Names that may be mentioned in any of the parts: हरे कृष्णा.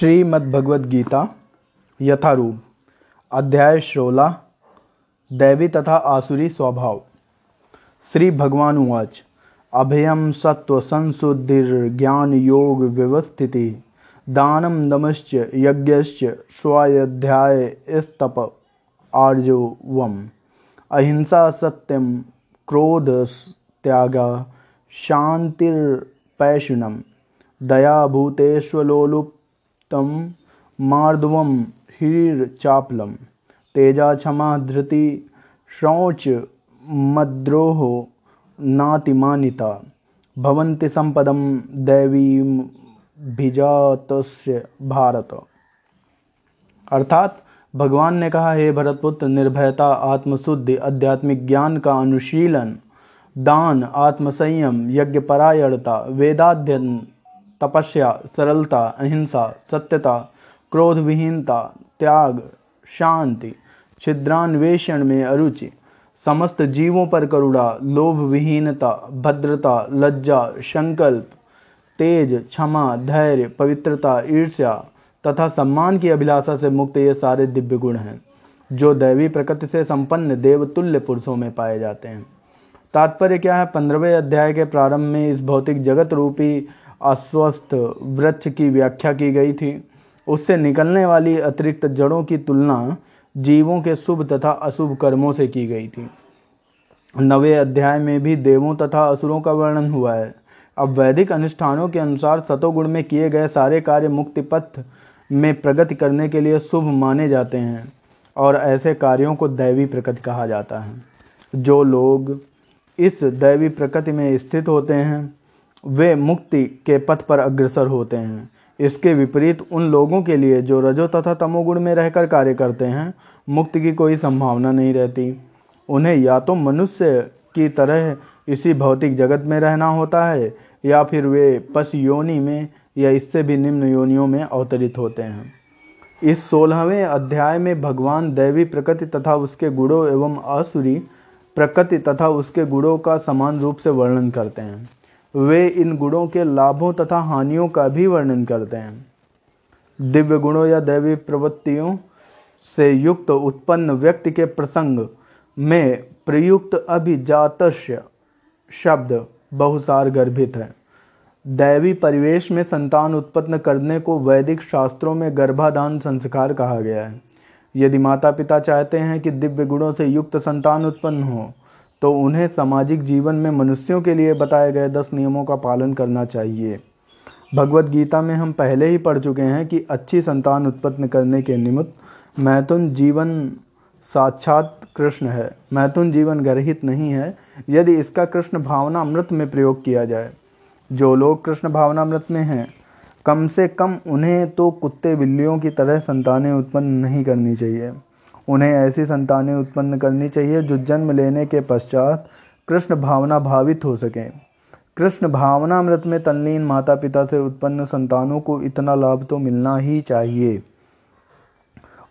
श्रीमद्भगवद्गीता यथारूप अध्याय 16 दैवी तथा आसुरी स्वाभाव। श्री भगवान उवाच अभयं सत्व संशुद्धिर्ज्ञान योग व्यवस्थिति दानं दमश्च यज्ञश्च स्वाध्यायस्तप आर्जवम् अहिंसा सत्यं क्रोधस्त्यागा शान्तिर्पैशुनम् दया भूतेष्वलोलुप्तं मार्दवं हीरचापलं तेजा क्षमा धृति शौच मद्रोहो नातिमानिता भवन्ति संपदं दैवीं भिजातस्य भारत। अर्थात भगवान ने कहा, हे भरतपुत्र, निर्भयता, आत्मशुद्धि, आध्यात्मिक ज्ञान का अनुशीलन, दान, आत्मसंयम, यज्ञपरायणता, वेदाध्ययन, तपस्या, सरलता, अहिंसा, सत्यता, क्रोधविहीनता, त्याग, शांति, छिद्रान्वेषण में अरुचि, समस्त जीवों पर करुणा, लोभविहीनता, भद्रता, लज्जा, संकल्प, तेज, क्षमा, धैर्य, पवित्रता, ईर्ष्या तथा सम्मान की अभिलाषा से मुक्त, ये सारे दिव्य गुण हैं जो दैवी प्रकृति से संपन्न देवतुल्य पुरुषों में पाए जाते हैं। तात्पर्य क्या है? 15वें अध्याय के प्रारंभ में इस भौतिक जगत रूपी अस्वस्थ वृक्ष की व्याख्या की गई थी। उससे निकलने वाली अतिरिक्त जड़ों की तुलना जीवों के शुभ तथा अशुभ कर्मों से की गई थी। 9वें अध्याय में भी देवों तथा असुरों का वर्णन हुआ है। अब वैदिक अनुष्ठानों के अनुसार सतोगुण में किए गए सारे कार्य मुक्ति पथ में प्रगति करने के लिए शुभ माने जाते हैं और ऐसे कार्यों को दैवी प्रकृति कहा जाता है। जो लोग इस दैवी प्रकृति में स्थित होते हैं वे मुक्ति के पथ पर अग्रसर होते हैं। इसके विपरीत उन लोगों के लिए जो रजो तथा तमोगुण में रहकर कार्य करते हैं, मुक्ति की कोई संभावना नहीं रहती। उन्हें या तो मनुष्य की तरह इसी भौतिक जगत में रहना होता है या फिर वे पशु योनि में या इससे भी निम्न योनियों में अवतरित होते हैं। इस 16वें अध्याय में भगवान दैवी प्रकृति तथा उसके गुणों एवं आसुरी प्रकृति तथा उसके गुणों का समान रूप से वर्णन करते हैं। वे इन गुणों के लाभों तथा हानियों का भी वर्णन करते हैं। दिव्य गुणों या दैवी प्रवृत्तियों से युक्त उत्पन्न व्यक्ति के प्रसंग में प्रयुक्त अभिजातस्य शब्द बहुसार गर्भित है। दैवी परिवेश में संतान उत्पन्न करने को वैदिक शास्त्रों में गर्भाधान संस्कार कहा गया है। यदि माता पिता चाहते हैं कि दिव्य गुणों से युक्त संतान उत्पन्न हो तो उन्हें सामाजिक जीवन में मनुष्यों के लिए बताए गए 10 नियमों का पालन करना चाहिए। भगवद गीता में हम पहले ही पढ़ चुके हैं कि अच्छी संतान उत्पन्न करने के निमित्त मैथुन जीवन साक्षात कृष्ण है। मैथुन जीवन गर्हित नहीं है यदि इसका कृष्ण भावनामृत में प्रयोग किया जाए। जो लोग कृष्ण भावनामृत में हैं कम से कम उन्हें तो कुत्ते बिल्लियों की तरह संतानें उत्पन्न नहीं करनी चाहिए। उन्हें ऐसी संतानें उत्पन्न करनी चाहिए जो जन्म लेने के पश्चात कृष्ण भावना भावित हो सकें। कृष्ण भावनामृत में तल्लीन माता पिता से उत्पन्न संतानों को इतना लाभ तो मिलना ही चाहिए।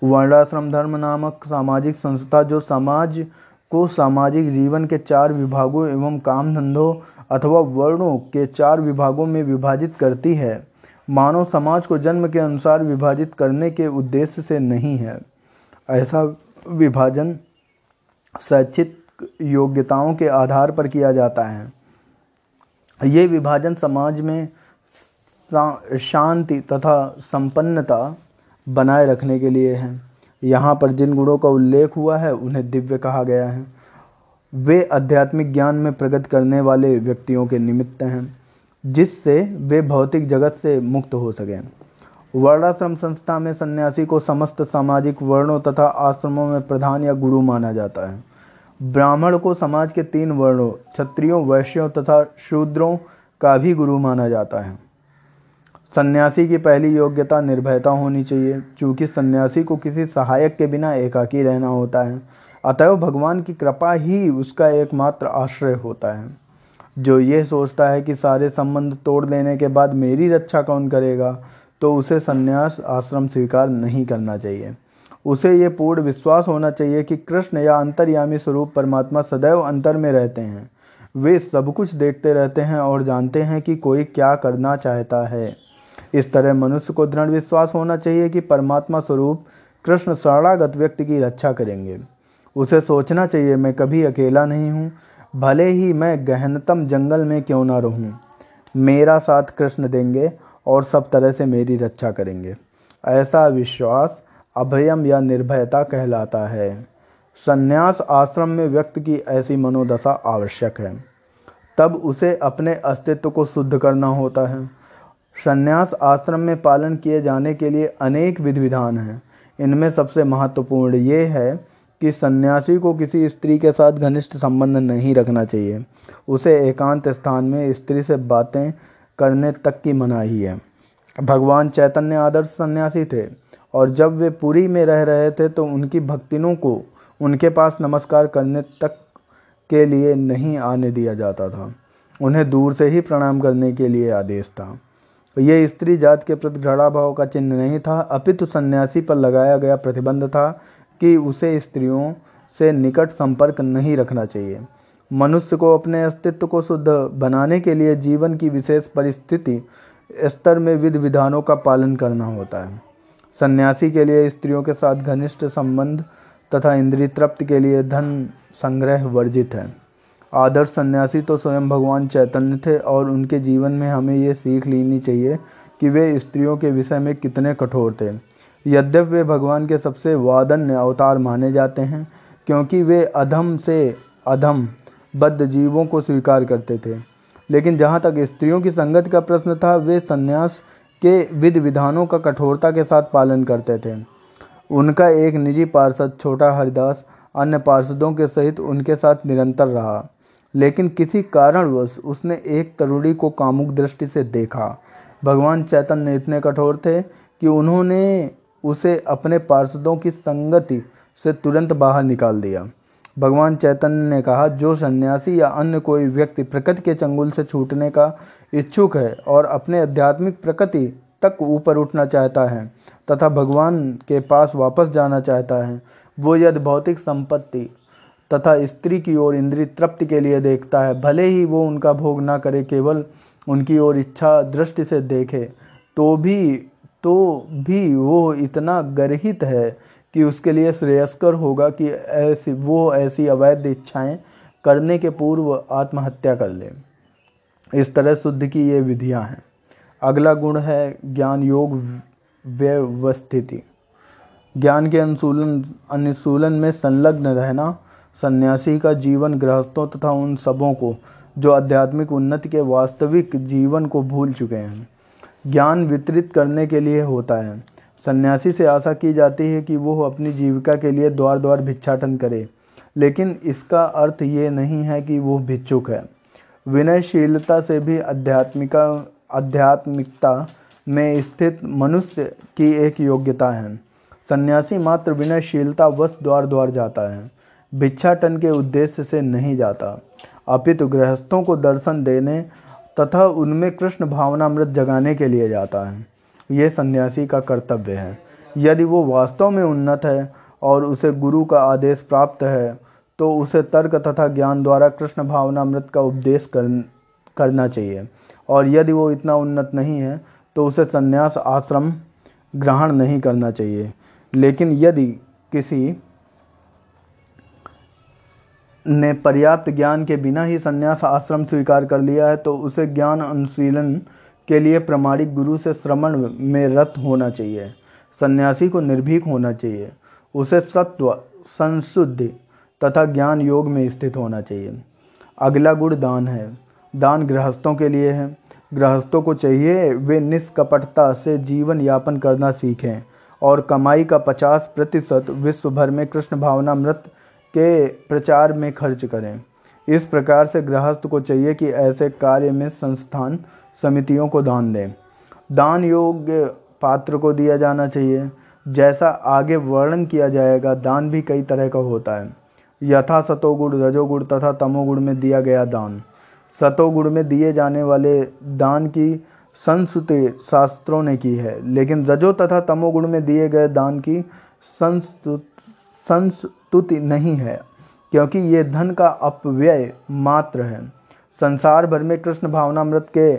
वर्णाश्रम धर्म नामक सामाजिक संस्था जो समाज को सामाजिक जीवन के 4 विभागों एवं काम धंधों अथवा वर्णों के 4 विभागों में विभाजित करती है, मानव समाज को जन्म के अनुसार विभाजित करने के उद्देश्य से नहीं है। ऐसा विभाजन शैक्षिक योग्यताओं के आधार पर किया जाता है। ये विभाजन समाज में शांति तथा संपन्नता बनाए रखने के लिए है। यहाँ पर जिन गुणों का उल्लेख हुआ है उन्हें दिव्य कहा गया है। वे आध्यात्मिक ज्ञान में प्रगति करने वाले व्यक्तियों के निमित्त हैं जिससे वे भौतिक जगत से मुक्त हो सकें। वर्णाश्रम संस्था में सन्यासी को समस्त सामाजिक वर्णों तथा आश्रमों में प्रधान या गुरु माना जाता है। ब्राह्मण को समाज के 3 वर्णों, क्षत्रियों, वैश्यों तथा शूद्रों का भी गुरु माना जाता है। सन्यासी की पहली योग्यता निर्भयता होनी चाहिए। चूँकि सन्यासी को किसी सहायक के बिना एकाकी रहना होता है, अतएव भगवान की कृपा ही उसका एकमात्र आश्रय होता है। जो ये सोचता है कि सारे संबंध तोड़ देने के बाद मेरी रक्षा कौन करेगा, तो उसे सन्यास आश्रम स्वीकार नहीं करना चाहिए। उसे ये पूर्ण विश्वास होना चाहिए कि कृष्ण या अंतर्यामी स्वरूप परमात्मा सदैव अंतर में रहते हैं। वे सब कुछ देखते रहते हैं और जानते हैं कि कोई क्या करना चाहता है। इस तरह मनुष्य को दृढ़ विश्वास होना चाहिए कि परमात्मा स्वरूप कृष्ण शरणागत व्यक्ति की रक्षा करेंगे। उसे सोचना चाहिए, मैं कभी अकेला नहीं हूँ, भले ही मैं गहनतम जंगल में क्यों ना रहूँ, मेरा साथ कृष्ण देंगे और सब तरह से मेरी रक्षा करेंगे। ऐसा विश्वास अभयम या निर्भयता कहलाता है। संन्यास आश्रम में व्यक्ति की ऐसी मनोदशा आवश्यक है। तब उसे अपने अस्तित्व को शुद्ध करना होता है। संन्यास आश्रम में पालन किए जाने के लिए अनेक विधि विधान हैं। इनमें सबसे महत्वपूर्ण ये है कि सन्यासी को किसी स्त्री के साथ घनिष्ठ संबंध नहीं रखना चाहिए। उसे एकांत स्थान में स्त्री से बातें करने तक की मनाही है। भगवान चैतन्य आदर्श सन्यासी थे और जब वे पुरी में रह रहे थे तो उनकी भक्तिनों को उनके पास नमस्कार करने तक के लिए नहीं आने दिया जाता था। उन्हें दूर से ही प्रणाम करने के लिए आदेश था। ये स्त्री जात के प्रति घृणा भाव का चिन्ह नहीं था, अपितु सन्यासी पर लगाया गया प्रतिबंध था कि उसे स्त्रियों से निकट संपर्क नहीं रखना चाहिए। मनुष्य को अपने अस्तित्व को शुद्ध बनाने के लिए जीवन की विशेष परिस्थिति स्तर में विधि विधानों का पालन करना होता है। सन्यासी के लिए स्त्रियों के साथ घनिष्ठ संबंध तथा इंद्रिय तृप्ति के लिए धन संग्रह वर्जित है। आदर्श सन्यासी तो स्वयं भगवान चैतन्य थे और उनके जीवन में हमें ये सीख लेनी चाहिए कि वे स्त्रियों के विषय में कितने कठोर थे। यद्यपि वे भगवान के सबसे वादन्य अवतार माने जाते हैं, क्योंकि वे अधम से अधम बद्ध जीवों को स्वीकार करते थे, लेकिन जहाँ तक स्त्रियों की संगत का प्रश्न था, वे संन्यास के विधि विधानों का कठोरता के साथ पालन करते थे। उनका एक निजी पार्षद छोटा हरिदास अन्य पार्षदों के सहित उनके साथ निरंतर रहा, लेकिन किसी कारणवश उसने एक तरुणी को कामुक दृष्टि से देखा। भगवान चैतन्य इतने कठोर थे कि उन्होंने उसे अपने पार्षदों की संगति से तुरंत बाहर निकाल दिया। भगवान चैतन्य ने कहा, जो सन्यासी या अन्य कोई व्यक्ति प्रकृति के चंगुल से छूटने का इच्छुक है और अपने आध्यात्मिक प्रकृति तक ऊपर उठना चाहता है तथा भगवान के पास वापस जाना चाहता है, वो यदि भौतिक संपत्ति तथा स्त्री की ओर इंद्रिय तृप्ति के लिए देखता है, भले ही वो उनका भोग ना करे, केवल उनकी ओर इच्छा दृष्टि से देखे, तो भी वो इतना गर्हित है कि उसके लिए श्रेयस्कर होगा कि वो ऐसी अवैध इच्छाएं करने के पूर्व आत्महत्या कर ले। इस तरह शुद्ध की ये विधियां हैं। अगला गुण है ज्ञान योग व्यवस्थिति। ज्ञान के अनुशीलन में संलग्न रहना सन्यासी का जीवन गृहस्थों तथा उन सबों को जो आध्यात्मिक उन्नति के वास्तविक जीवन को भूल चुके हैं ज्ञान वितरित करने के लिए होता है। सन्यासी से आशा की जाती है कि वो अपनी जीविका के लिए द्वार द्वार भिक्षाटन करे, लेकिन इसका अर्थ ये नहीं है कि वो भिक्षुक है। विनयशीलता से भी आध्यात्मिकता में स्थित मनुष्य की एक योग्यता है। सन्यासी मात्र विनयशीलतावश द्वार द्वार जाता है, भिक्षाटन के उद्देश्य से नहीं जाता, अपितु गृहस्थों को दर्शन देने तथा उनमें कृष्ण भावनामृत जगाने के लिए जाता है। यह सन्यासी का कर्तव्य है। यदि वो वास्तव में उन्नत है और उसे गुरु का आदेश प्राप्त है तो उसे तर्क तथा ज्ञान द्वारा कृष्ण भावनामृत का उपदेश करना चाहिए, और यदि वो इतना उन्नत नहीं है तो उसे सन्यास आश्रम ग्रहण नहीं करना चाहिए। लेकिन यदि किसी ने पर्याप्त ज्ञान के बिना ही सन्यास आश्रम स्वीकार कर लिया है तो उसे ज्ञान अनुशीलन के लिए प्रामाणिक गुरु से श्रवण में रत होना चाहिए। सन्यासी को निर्भीक होना चाहिए, उसे सत्व संशुद्धि तथा ज्ञान योग में स्थित होना चाहिए। अगला गुण दान है। दान गृहस्थों के लिए है। गृहस्थों को चाहिए वे निष्कपटता से जीवन यापन करना सीखें और कमाई का 50% विश्व भर में कृष्ण भावनामृत के प्रचार में खर्च करें। इस प्रकार से गृहस्थ को चाहिए कि ऐसे कार्य में संस्थान समितियों को दान दें। दान योग्य पात्र को दिया जाना चाहिए। जैसा आगे वर्णन किया जाएगा, दान भी कई तरह का होता है, यथा सतोगुण, रजोगुण तथा तमोगुण में दिया गया दान। सतोगुण में दिए जाने वाले दान की संस्तुति शास्त्रों ने की है, लेकिन रजो तथा तमोगुण में दिए गए दान की संस्तुति नहीं है, क्योंकि ये धन का अपव्यय मात्र है। संसार भर में कृष्ण भावनामृत के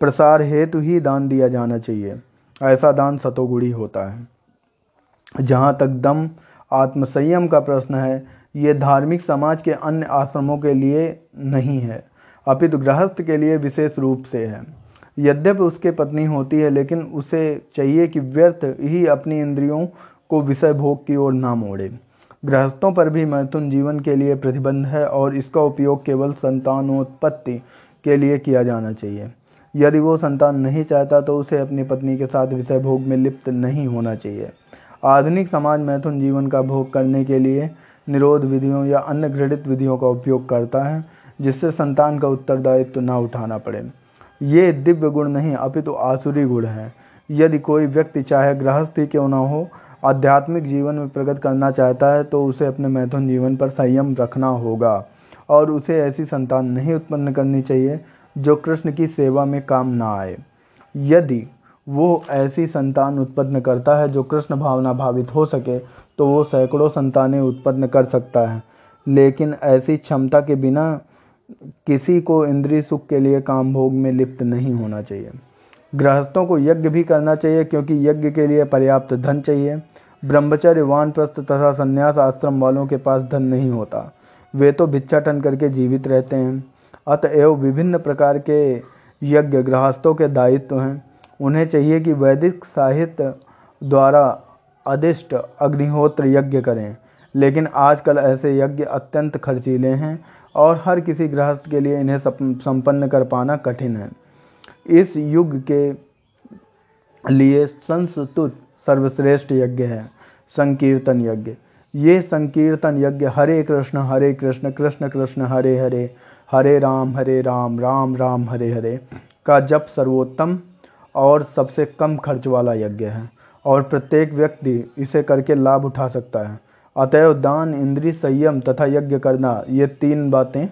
प्रसार हेतु ही दान दिया जाना चाहिए। ऐसा दान सतोगुणी होता है। जहाँ तक दम आत्मसंयम का प्रश्न है, ये धार्मिक समाज के अन्य आश्रमों के लिए नहीं है, अपितु गृहस्थ के लिए विशेष रूप से है। यद्यपि उसके पत्नी होती है, लेकिन उसे चाहिए कि व्यर्थ ही अपनी इंद्रियों को विषय भोग की ओर ना मोड़े। गृहस्थों पर भी मैथुन जीवन के लिए प्रतिबंध है और इसका उपयोग केवल संतानोत्पत्ति के लिए किया जाना चाहिए। यदि वो संतान नहीं चाहता तो उसे अपनी पत्नी के साथ विषय भोग में लिप्त नहीं होना चाहिए। आधुनिक समाज मैथुन जीवन का भोग करने के लिए निरोध विधियों या अन्य घृणित विधियों का उपयोग करता है, जिससे संतान का उत्तरदायित्व न उठाना पड़े। ये दिव्य गुण नहीं अपितु आसुरी गुण है। यदि कोई व्यक्ति चाहे गृहस्थ ही क्यों न हो आध्यात्मिक जीवन में प्रगति करना चाहता है, तो उसे अपने मैथुन जीवन पर संयम रखना होगा और उसे ऐसी संतान नहीं उत्पन्न करनी चाहिए जो कृष्ण की सेवा में काम ना आए। यदि वो ऐसी संतान उत्पन्न करता है जो कृष्ण भावना भावित हो सके, तो वो सैकड़ों संतानें उत्पन्न कर सकता है, लेकिन ऐसी क्षमता के बिना किसी को इंद्रिय सुख के लिए काम भोग में लिप्त नहीं होना चाहिए। गृहस्थों को यज्ञ भी करना चाहिए, क्योंकि यज्ञ के लिए पर्याप्त धन चाहिए। ब्रह्मचर्य वानप्रस्थ तथा संन्यास आश्रम वालों के पास धन नहीं होता, वे तो भिक्षाटन करके जीवित रहते हैं। अतएव विभिन्न प्रकार के यज्ञ गृहस्थों के दायित्व हैं। उन्हें चाहिए कि वैदिक साहित्य द्वारा आदिष्ट अग्निहोत्र यज्ञ करें, लेकिन आजकल ऐसे यज्ञ अत्यंत खर्चीले हैं और हर किसी गृहस्थ के लिए इन्हें संपन्न कर पाना कठिन है। इस युग के लिए संस्तुत सर्वश्रेष्ठ यज्ञ है संकीर्तन यज्ञ। ये संकीर्तन यज्ञ हरे कृष्ण कृष्ण कृष्ण हरे हरे, हरे राम राम राम हरे हरे का जप सर्वोत्तम और सबसे कम खर्च वाला यज्ञ है और प्रत्येक व्यक्ति इसे करके लाभ उठा सकता है। अतएव दान, इंद्रिय संयम तथा यज्ञ करना, ये तीन बातें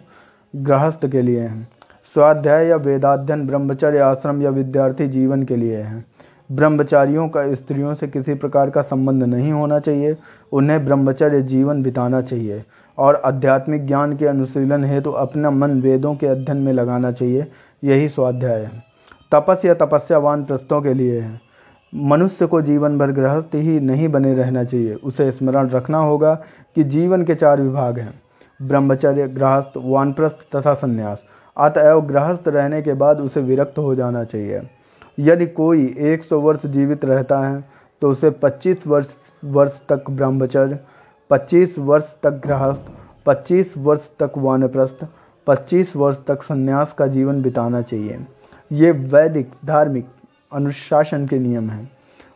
गृहस्थ के लिए हैं। स्वाध्याय या वेदाध्ययन ब्रह्मचर्य आश्रम या विद्यार्थी जीवन के लिए हैं। ब्रह्मचारियों का स्त्रियों से किसी प्रकार का संबंध नहीं होना चाहिए, उन्हें ब्रह्मचर्य जीवन बिताना चाहिए और आध्यात्मिक ज्ञान के अनुशीलन हेतु अपना मन वेदों के अध्ययन में लगाना चाहिए, यही स्वाध्याय है। तपस या तपस्या वानप्रस्थों के लिए है। मनुष्य को जीवन भर गृहस्थ ही नहीं बने रहना चाहिए, उसे स्मरण रखना होगा कि जीवन के चार विभाग हैं: ब्रह्मचर्य, गृहस्थ, वानप्रस्थ तथा संन्यास। अतएव गृहस्थ रहने के बाद उसे विरक्त हो जाना चाहिए। यदि कोई 100 वर्ष जीवित रहता है तो उसे 25 वर्ष तक ब्रह्मचर्य, 25 वर्ष तक गृहस्थ, 25 वर्ष तक वानप्रस्थ, 25 वर्ष तक संन्यास का जीवन बिताना चाहिए। ये वैदिक धार्मिक अनुशासन के नियम हैं।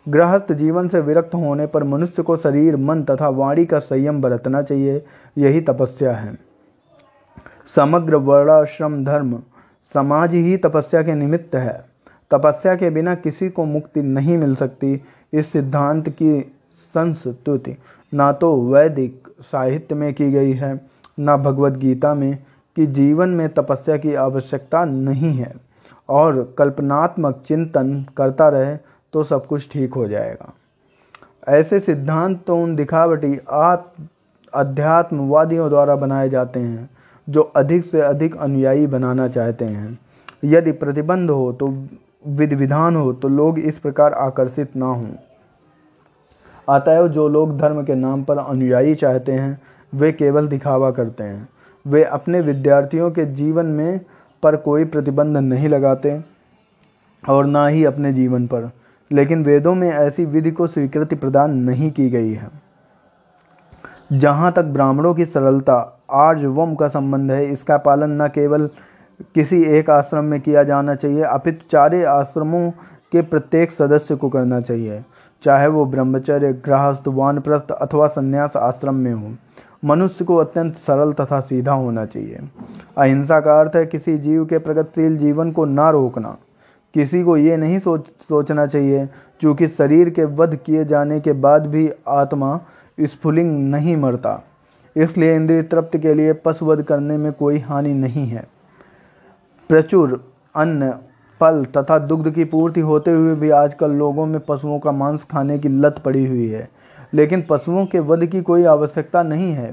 गृहस्थ जीवन से विरक्त होने पर मनुष्य को शरीर, मन तथा वाणी का संयम बरतना चाहिए, यही तपस्या है। समग्र वर्णाश्रम धर्म समाज ही तपस्या के निमित्त है। तपस्या के बिना किसी को मुक्ति नहीं मिल सकती, इस सिद्धांत की संस्तुति ना तो वैदिक साहित्य में की गई है ना भगवद गीता में, कि जीवन में तपस्या की आवश्यकता नहीं है और कल्पनात्मक चिंतन करता रहे तो सब कुछ ठीक हो जाएगा। ऐसे सिद्धांत तो उन दिखावटी अध्यात्मवादियों द्वारा बनाए जाते हैं जो अधिक से अधिक अनुयायी बनाना चाहते हैं। यदि प्रतिबंध हो तो विधिविधान हो तो लोग इस प्रकार आकर्षित ना हों। अतएव जो लोग धर्म के नाम पर अनुयायी चाहते हैं वे केवल दिखावा करते हैं। वे अपने विद्यार्थियों के जीवन में पर कोई प्रतिबंध नहीं लगाते और ना ही अपने जीवन पर, लेकिन वेदों में ऐसी विधि को स्वीकृति प्रदान नहीं की गई है। जहाँ तक ब्राह्मणों की सरलता आर्जवम का संबंध है, इसका पालन न केवल किसी एक आश्रम में किया जाना चाहिए अपितु चारे आश्रमों के प्रत्येक सदस्य को करना चाहिए, चाहे वो ब्रह्मचर्य, गृहस्थ, वानप्रस्थ अथवा संन्यास आश्रम में हो। मनुष्य को अत्यंत सरल तथा सीधा होना चाहिए। अहिंसा का अर्थ है किसी जीव के प्रगतिशील जीवन को ना रोकना। किसी को ये नहीं सोचना चाहिए चूँकि शरीर के वध किए जाने के बाद भी आत्मा स्फुलिंग नहीं मरता, इसलिए इंद्रिय तृप्ति के लिए पशुवध करने में कोई हानि नहीं है। प्रचुर अन्न, फल तथा दुग्ध की पूर्ति होते हुए भी आजकल लोगों में पशुओं का मांस खाने की लत पड़ी हुई है, लेकिन पशुओं के वध की कोई आवश्यकता नहीं है।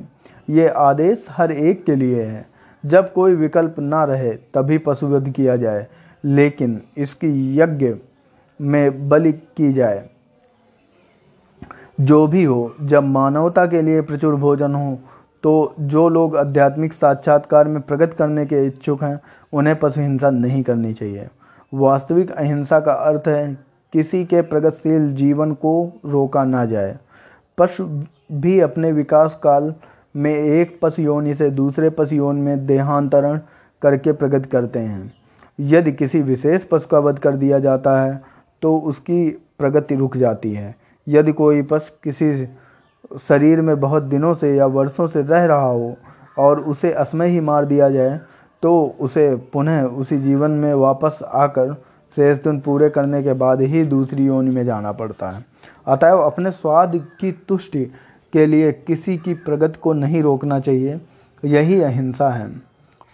ये आदेश हर एक के लिए है। जब कोई विकल्प ना रहे तभी पशुवध किया जाए, लेकिन इसकी यज्ञ में बलि की जाए। जो भी हो, जब मानवता के लिए प्रचुर भोजन हो तो जो लोग आध्यात्मिक साक्षात्कार में प्रगति करने के इच्छुक हैं उन्हें पशु हिंसा नहीं करनी चाहिए। वास्तविक अहिंसा का अर्थ है किसी के प्रगतिशील जीवन को रोका ना जाए। पशु भी अपने विकास काल में एक पशु योनि से दूसरे पशु योनि में देहांतरण करके प्रगति करते हैं। यदि किसी विशेष पशु का वध कर दिया जाता है तो उसकी प्रगति रुक जाती है। यदि कोई पशु किसी शरीर में बहुत दिनों से या वर्षों से रह रहा हो और उसे असमय ही मार दिया जाए तो उसे पुनः उसी जीवन में वापस आकर शेष दिन पूरे करने के बाद ही दूसरी योनि में जाना पड़ता है। अतएव अपने स्वाद की तुष्टि के लिए किसी की प्रगति को नहीं रोकना चाहिए, यही अहिंसा है।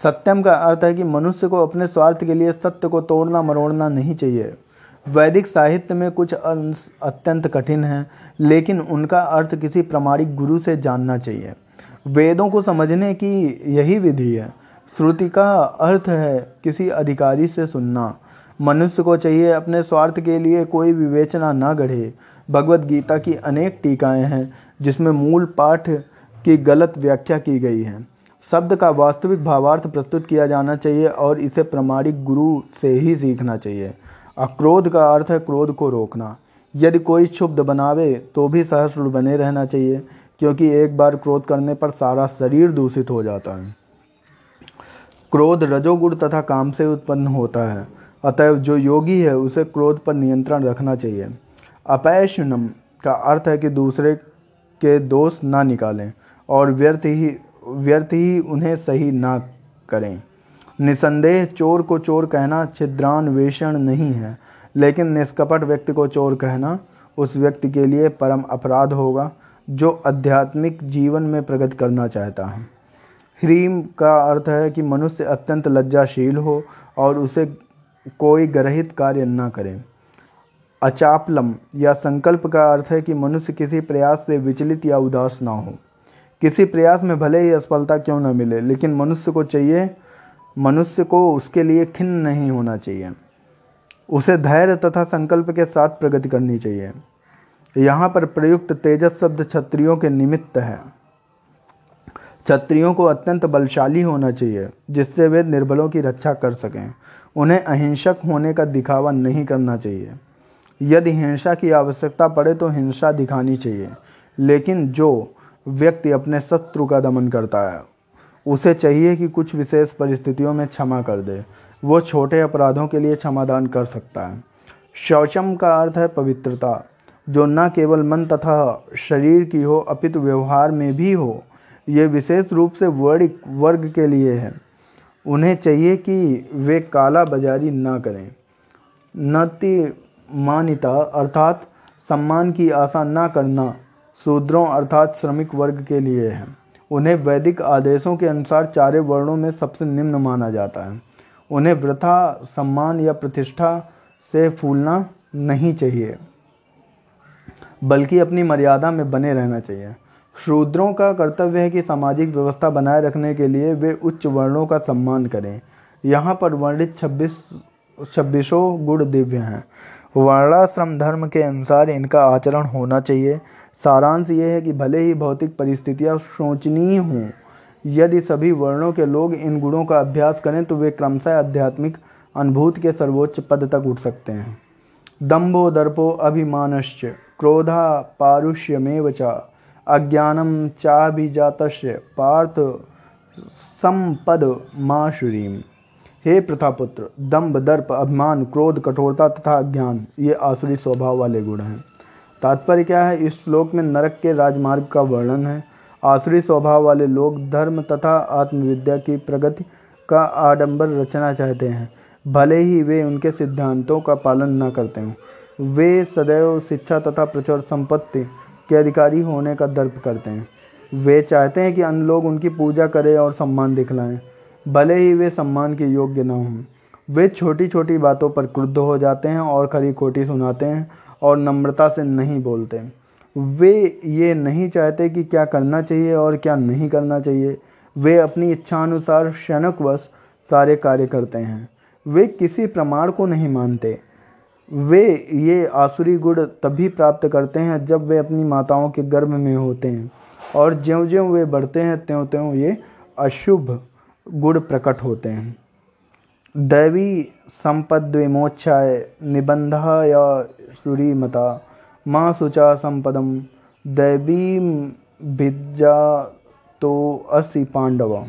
सत्यम का अर्थ है कि मनुष्य को अपने स्वार्थ के लिए सत्य को तोड़ना मरोड़ना नहीं चाहिए। वैदिक साहित्य में कुछ अंश अत्यंत कठिन हैं, लेकिन उनका अर्थ किसी प्रामाणिक गुरु से जानना चाहिए। वेदों को समझने की यही विधि है। श्रुति का अर्थ है किसी अधिकारी से सुनना। मनुष्य को चाहिए अपने स्वार्थ के लिए कोई विवेचना ना गढ़े। भगवद गीता की अनेक टीकाएं हैं जिसमें मूल पाठ की गलत व्याख्या की गई है। शब्द का वास्तविक भावार्थ प्रस्तुत किया जाना चाहिए और इसे प्रामाणिक गुरु से ही सीखना चाहिए। अक्रोध का अर्थ है क्रोध को रोकना। यदि कोई क्षुब्ध बनावे तो भी सहिष्णु बने रहना चाहिए, क्योंकि एक बार क्रोध करने पर सारा शरीर दूषित हो जाता है। क्रोध रजोगुण तथा काम से उत्पन्न होता है, अतएव जो योगी है उसे क्रोध पर नियंत्रण रखना चाहिए। अपैशनम का अर्थ है कि दूसरे के दोष ना निकालें और व्यर्थ ही उन्हें सही ना करें। निसंदेह चोर को चोर कहना छिद्रान्वेषण नहीं है, लेकिन निष्कपट व्यक्ति को चोर कहना उस व्यक्ति के लिए परम अपराध होगा जो आध्यात्मिक जीवन में प्रगति करना चाहता है। ह्रीम का अर्थ है कि मनुष्य अत्यंत लज्जाशील हो और उसे कोई ग्रहित कार्य न करें। अचापलम या संकल्प का अर्थ है कि मनुष्य किसी प्रयास से विचलित या उदास ना हो। किसी प्रयास में भले ही असफलता क्यों न मिले, लेकिन मनुष्य को उसके लिए खिन्न नहीं होना चाहिए। उसे धैर्य तथा संकल्प के साथ प्रगति करनी चाहिए। यहाँ पर प्रयुक्त तेजस शब्द क्षत्रियों के निमित्त है। क्षत्रियों को अत्यंत बलशाली होना चाहिए जिससे वे निर्बलों की रक्षा कर सकें। उन्हें अहिंसक होने का दिखावा नहीं करना चाहिए। यदि हिंसा की आवश्यकता पड़े तो हिंसा दिखानी चाहिए, लेकिन जो व्यक्ति अपने शत्रु का दमन करता है उसे चाहिए कि कुछ विशेष परिस्थितियों में क्षमा कर दे। वो छोटे अपराधों के लिए क्षमादान कर सकता है। शौचम का अर्थ है पवित्रता, जो न केवल मन तथा शरीर की हो अपितु व्यवहार में भी हो। ये विशेष रूप से वैदिक वर्ग के लिए है। उन्हें चाहिए कि वे काला बाजारी ना करें। नति मान्यता अर्थात सम्मान की आशा ना करना शूद्रों अर्थात श्रमिक वर्ग के लिए है। उन्हें वैदिक आदेशों के अनुसार चारे वर्णों में सबसे निम्न माना जाता है। उन्हें वृथा सम्मान या प्रतिष्ठा से फूलना नहीं चाहिए, बल्कि अपनी मर्यादा में बने रहना चाहिए। शूद्रों का कर्तव्य है कि सामाजिक व्यवस्था बनाए रखने के लिए वे उच्च वर्णों का सम्मान करें। यहाँ पर वर्णित 26 गुण दिव्य हैं। वर्णाश्रम धर्म के अनुसार इनका आचरण होना चाहिए। सारांश ये है कि भले ही भौतिक परिस्थितियाँ शोचनीय हों, यदि सभी वर्णों के लोग इन गुणों का अभ्यास करें तो वे क्रमशः आध्यात्मिक अनुभूति के सर्वोच्च पद तक उठ सकते हैं। दम्भो दर्पो अभिमानश्च क्रोधा पारुष्यमेव च अज्ञानम चाभिजातस्य पार्थ संपद माशुरीम। हे प्रथापुत्र, दम्भ दर्प अभिमान क्रोध कठोरता तथा अज्ञान ये आसुरी स्वभाव वाले गुण हैं। तात्पर्य क्या है? इस श्लोक में नरक के राजमार्ग का वर्णन है। आसुरी स्वभाव वाले लोग धर्म तथा आत्मविद्या की प्रगति का आडंबर रचना चाहते हैं, भले ही वे उनके सिद्धांतों का पालन न करते हों। वे सदैव शिक्षा तथा प्रचुर संपत्ति के अधिकारी होने का दर्प करते हैं। वे चाहते हैं कि अन्य लोग उनकी पूजा करें और सम्मान दिखलाएं, भले ही वे सम्मान के योग्य न हों। वे छोटी छोटी बातों पर क्रुद्ध हो जाते हैं और खरी खोटी सुनाते हैं और नम्रता से नहीं बोलते। वे ये नहीं चाहते कि क्या करना चाहिए और क्या नहीं करना चाहिए। वे अपनी इच्छानुसार क्षणकवश सारे कार्य करते हैं। वे किसी प्रमाण को नहीं मानते। वे ये आसुरी गुण तभी प्राप्त करते हैं जब वे अपनी माताओं के गर्भ में होते हैं, और ज्यों-ज्यों वे बढ़ते हैं त्यों-त्यों ये अशुभ गुण प्रकट होते हैं। दैवी संपद विमोक्षाय निबंधाय श्रुरीमता माँ शुचा संपदम दैवी भिज्जा तो असि पांडव।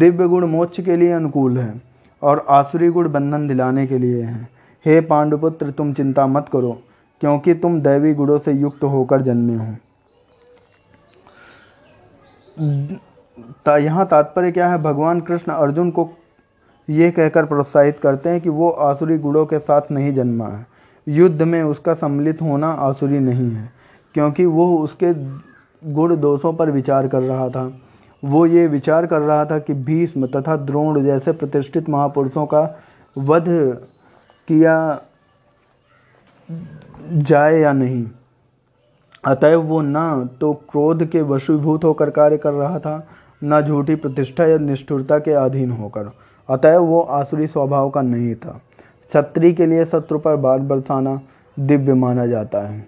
दिव्य गुण मोक्ष के लिए अनुकूल है और आसुरी गुण बंधन दिलाने के लिए हैं। हे पांडुपुत्र, तुम चिंता मत करो, क्योंकि तुम दैवी गुणों से युक्त होकर जन्मे हो। यहाँ तात्पर्य क्या है? भगवान कृष्ण अर्जुन को ये कहकर प्रोत्साहित करते हैं कि वो आसुरी गुणों के साथ नहीं जन्मा है। युद्ध में उसका सम्मिलित होना आसुरी नहीं है, क्योंकि वो उसके गुण दोषों पर विचार कर रहा था। वो ये विचार कर रहा था कि भीष्म तथा द्रोण जैसे प्रतिष्ठित महापुरुषों का वध किया जाए या नहीं। अतएव वो ना तो क्रोध के वशीभूत होकर कार्य कर रहा था, ना झूठी प्रतिष्ठा या निष्ठुरता के अधीन होकर। अतएव वो आसुरी स्वभाव का नहीं था। क्षत्रिय के लिए शत्रु पर बाढ़ बरसाना दिव्य माना जाता है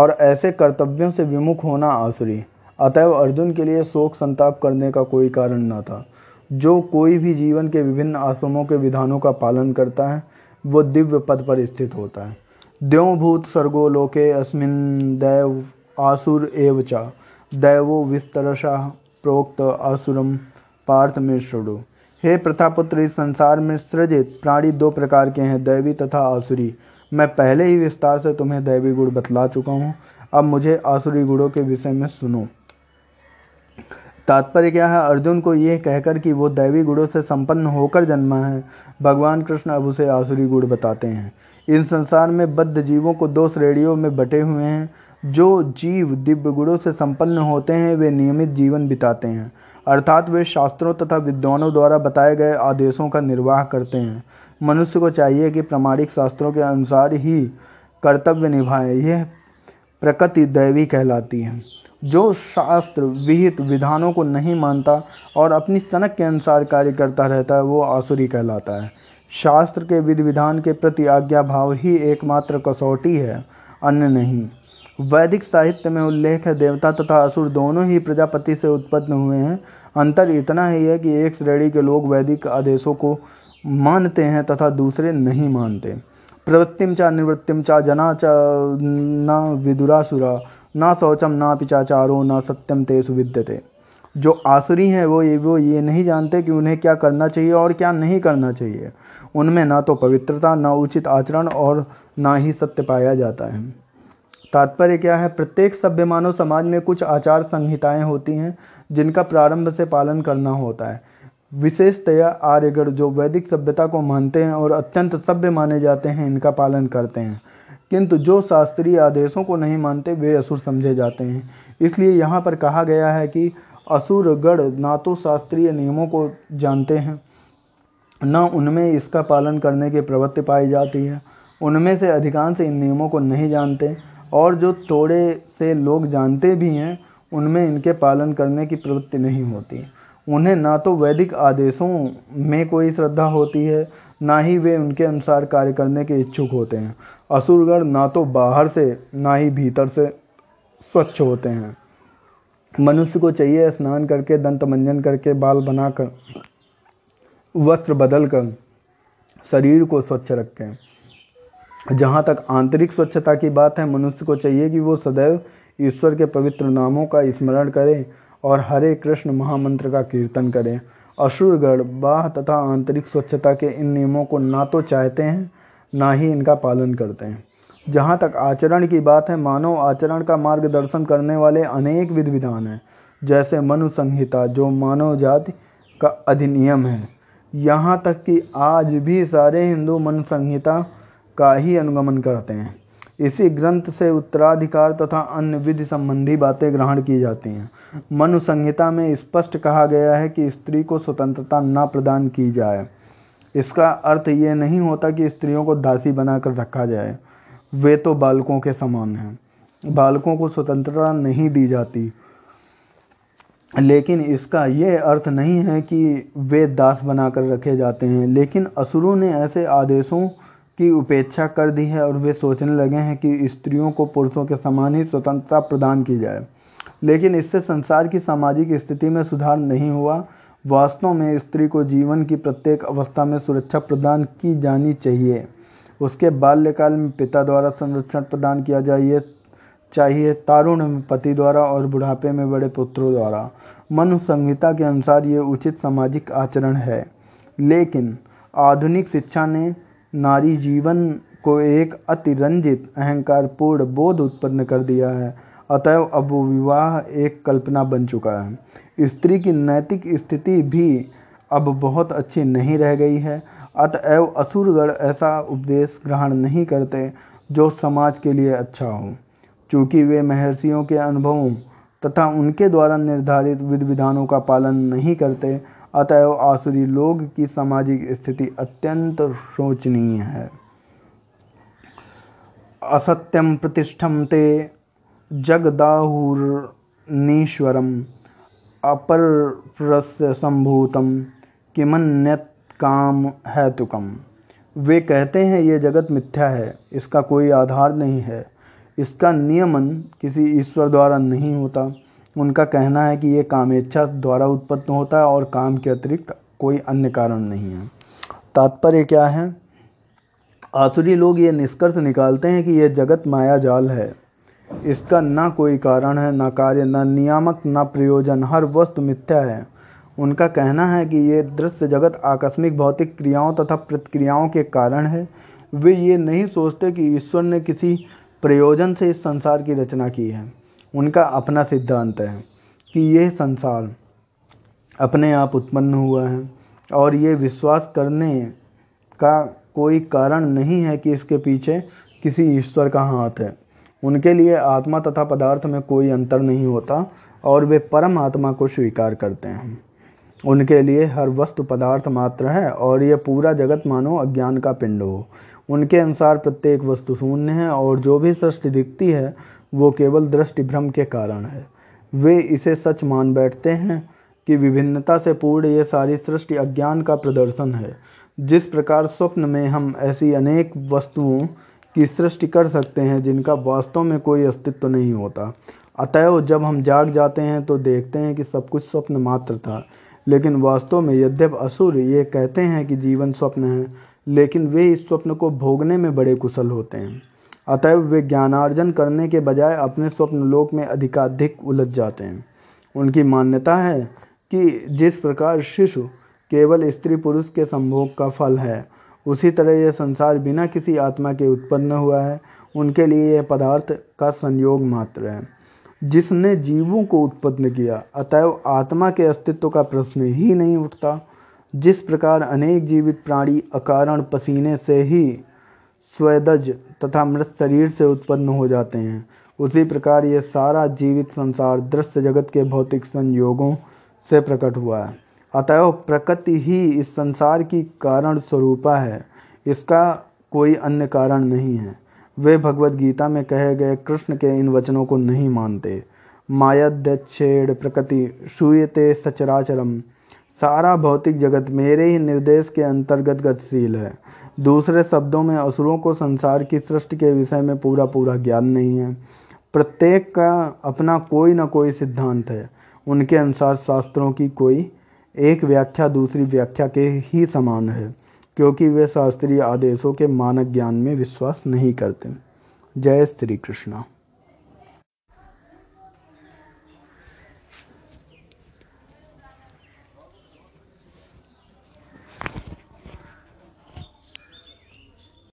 और ऐसे कर्तव्यों से विमुख होना आसुरी। अतएव अर्जुन के लिए शोक संताप करने का कोई कारण न था। जो कोई भी जीवन के विभिन्न आश्रमों के विधानों का पालन करता है वो दिव्य पद पर स्थित होता है। द्योभूत सर्गो लोके अस्मिन् दैव आसुर एव च दैवो विस्तरशा प्रोक्त आसुरम पार्थ में श्रुणु। हे प्रथापुत्र, इस संसार में सृजित प्राणी दो प्रकार के हैं, दैवी तथा आसुरी। मैं पहले ही विस्तार से तुम्हें दैवी गुण बतला चुका हूँ। अब मुझे आसुरी गुणों के विषय में सुनो। तात्पर्य क्या है? अर्जुन को यह कहकर कि वो दैवी गुणों से संपन्न होकर जन्मा है, भगवान कृष्ण अब उसे आसुरी गुण बताते हैं। इन संसार में बद्ध जीवों को दो श्रेणियों में बटे हुए हैं। जो जीव दिव्य गुणों से संपन्न होते हैं वे नियमित जीवन बिताते हैं, अर्थात वे शास्त्रों तथा विद्वानों द्वारा बताए गए आदेशों का निर्वाह करते हैं। मनुष्य को चाहिए कि प्रामाणिक शास्त्रों के अनुसार ही कर्तव्य निभाए। यह प्रकृति दैवी कहलाती है। जो शास्त्र विहित विधानों को नहीं मानता और अपनी सनक के अनुसार कार्य करता रहता है वो आसुरी कहलाता है। शास्त्र के विधि विधान के प्रति आज्ञा भाव ही एकमात्र कसौटी है, अन्य नहीं। वैदिक साहित्य में उल्लेख है, देवता तथा असुर दोनों ही प्रजापति से उत्पन्न हुए हैं। अंतर इतना ही है कि एक श्रेणी के लोग वैदिक आदेशों को मानते हैं तथा दूसरे नहीं मानते। प्रवृत्तिम चा निवृत्तिम चा जना चा न विदुरासुरा ना शौचम ना पिचाचारो ना सत्यम तेसु विद्यते। जो आसुरी हैं वो ये नहीं जानते कि उन्हें क्या करना चाहिए और क्या नहीं करना चाहिए। उनमें ना तो पवित्रता, ना उचित आचरण और ना ही सत्य पाया जाता है। तात्पर्य क्या है? प्रत्येक सभ्य मानव समाज में कुछ आचार संहिताएं होती हैं जिनका प्रारंभ से पालन करना होता है। विशेषतया आर्यगढ़ जो वैदिक सभ्यता को मानते हैं और अत्यंत सभ्य माने जाते हैं, इनका पालन करते हैं। किंतु जो शास्त्रीय आदेशों को नहीं मानते वे असुर समझे जाते हैं। इसलिए यहाँ पर कहा गया है कि असुरगढ़ ना तो शास्त्रीय नियमों को जानते हैं, ना उनमें इसका पालन करने की प्रवृत्ति पाई जाती है। उनमें से अधिकांश इन नियमों को नहीं जानते, और जो थोड़े से लोग जानते भी हैं उनमें इनके पालन करने की प्रवृत्ति नहीं होती। उन्हें ना तो वैदिक आदेशों में कोई श्रद्धा होती है, ना ही वे उनके अनुसार कार्य करने के इच्छुक होते हैं। असुरगढ़ ना तो बाहर से ना ही भीतर से स्वच्छ होते हैं। मनुष्य को चाहिए स्नान करके, दंत मंजन करके, बाल बनाकर, वस्त्र बदलकर शरीर को स्वच्छ रखें। जहाँ तक आंतरिक स्वच्छता की बात है, मनुष्य को चाहिए कि वो सदैव ईश्वर के पवित्र नामों का स्मरण करें और हरे कृष्ण महामंत्र का कीर्तन करें। असुरगढ़ बाह तथा आंतरिक स्वच्छता के इन नियमों को ना तो चाहते हैं ना ही इनका पालन करते हैं। जहाँ तक आचरण की बात है, मानव आचरण का मार्गदर्शन करने वाले अनेक विधि विधान हैं, जैसे मनु संहिता जो मानव जाति का अधिनियम है। यहाँ तक कि आज भी सारे हिंदू मनु संहिता का ही अनुगमन करते हैं। इसी ग्रंथ से उत्तराधिकार तथा अन्य विधि संबंधी बातें ग्रहण की जाती हैं। मनु संहिता में स्पष्ट कहा गया है कि स्त्री को स्वतंत्रता ना प्रदान की जाए। इसका अर्थ ये नहीं होता कि स्त्रियों को दासी बनाकर रखा जाए, वे तो बालकों के समान हैं। बालकों को स्वतंत्रता नहीं दी जाती। लेकिन इसका ये अर्थ नहीं है कि वे दास बनाकर रखे जाते हैं, लेकिन असुरों ने ऐसे आदेशों की उपेक्षा कर दी है और वे सोचने लगे हैं कि स्त्रियों को पुरुषों के समान ही स्वतंत्रता प्रदान की जाए। लेकिन इससे संसार की सामाजिक स्थिति में सुधार नहीं हुआ। वास्तव में स्त्री को जीवन की प्रत्येक अवस्था में सुरक्षा प्रदान की जानी चाहिए। उसके बाल्यकाल में पिता द्वारा संरक्षण प्रदान किया चाहिए, तारुण्य में पति द्वारा और बुढ़ापे में बड़े पुत्रों द्वारा। मनु संहिता के अनुसार ये उचित सामाजिक आचरण है। लेकिन आधुनिक शिक्षा ने नारी जीवन को एक अतिरंजित अहंकारपूर्ण बोध उत्पन्न कर दिया है। अतएव अब विवाह एक कल्पना बन चुका है। स्त्री की नैतिक स्थिति भी अब बहुत अच्छी नहीं रह गई है। अतएव असुरगण ऐसा उपदेश ग्रहण नहीं करते जो समाज के लिए अच्छा हो, चूँकि वे महर्षियों के अनुभवों तथा उनके द्वारा निर्धारित विधि विधानों का पालन नहीं करते। अतएव आसुरी लोग की सामाजिक स्थिति अत्यंत शोचनीय है। असत्यम प्रतिष्ठम ते जगदाहुर्नीश्वरम अपरस्य संभूतम किमन्यत काम हेतुकम। वे कहते हैं ये जगत मिथ्या है, इसका कोई आधार नहीं है, इसका नियमन किसी ईश्वर द्वारा नहीं होता। उनका कहना है कि ये कामेच्छा द्वारा उत्पन्न होता है और काम के अतिरिक्त कोई अन्य कारण नहीं है। तात्पर्य क्या है? आसुरी लोग ये निष्कर्ष निकालते हैं कि यह जगत माया जाल है, इसका ना कोई कारण है, ना कार्य, ना नियामक, ना प्रयोजन, हर वस्तु मिथ्या है। उनका कहना है कि ये दृश्य जगत आकस्मिक भौतिक क्रियाओं तथा प्रतिक्रियाओं के कारण है। वे ये नहीं सोचते कि ईश्वर ने किसी प्रयोजन से इस संसार की रचना की है। उनका अपना सिद्धांत है कि यह संसार अपने आप उत्पन्न हुआ है और ये विश्वास करने का कोई कारण नहीं है कि इसके पीछे किसी ईश्वर का हाथ है। उनके लिए आत्मा तथा पदार्थ में कोई अंतर नहीं होता और वे परम आत्मा को स्वीकार करते हैं। उनके लिए हर वस्तु पदार्थ मात्र है और यह पूरा जगत मानो अज्ञान का पिंड हो। उनके अनुसार प्रत्येक वस्तु शून्य है और जो भी सृष्टि दिखती है वो केवल दृष्टि भ्रम के कारण है। वे इसे सच मान बैठते हैं कि विभिन्नता से पूर्ण ये सारी सृष्टि अज्ञान का प्रदर्शन है। जिस प्रकार स्वप्न में हम ऐसी अनेक वस्तुओं की सृष्टि कर सकते हैं जिनका वास्तव में कोई अस्तित्व नहीं होता, अतएव जब हम जाग जाते हैं तो देखते हैं कि सब कुछ स्वप्न मात्र था। लेकिन वास्तव में यद्यप असुर ये कहते हैं कि जीवन स्वप्न है, लेकिन वे इस स्वप्न को भोगने में बड़े कुशल होते हैं। अतएव वे ज्ञानार्जन करने के बजाय अपने स्वप्न लोक में अधिकाधिक उलझ जाते हैं। उनकी मान्यता है कि जिस प्रकार शिशु केवल स्त्री पुरुष के संभोग का फल है, उसी तरह यह संसार बिना किसी आत्मा के उत्पन्न हुआ है। उनके लिए यह पदार्थ का संयोग मात्र है जिसने जीवों को उत्पन्न किया। अतएव आत्मा के अस्तित्व का प्रश्न ही नहीं उठता। जिस प्रकार अनेक जीवित प्राणी अकारण पसीने से ही स्वदज तथा मृत शरीर से उत्पन्न हो जाते हैं, उसी प्रकार ये सारा जीवित संसार दृश्य जगत के भौतिक संयोगों से प्रकट हुआ है। अतएव प्रकृति ही इस संसार की कारण स्वरूपा है, इसका कोई अन्य कारण नहीं है। वे भगवद गीता में कहे गए कृष्ण के इन वचनों को नहीं मानते। मायाद्यच्छेद प्रकृति शूयते सचराचरम। सारा भौतिक जगत मेरे ही निर्देश के अंतर्गत गतिशील है। दूसरे शब्दों में असुरों को संसार की सृष्टि के विषय में पूरा पूरा ज्ञान नहीं है। प्रत्येक का अपना कोई न कोई सिद्धांत है। उनके अनुसार शास्त्रों की कोई एक व्याख्या दूसरी व्याख्या के ही समान है, क्योंकि वे शास्त्रीय आदेशों के मानक ज्ञान में विश्वास नहीं करते। जय श्री कृष्णा।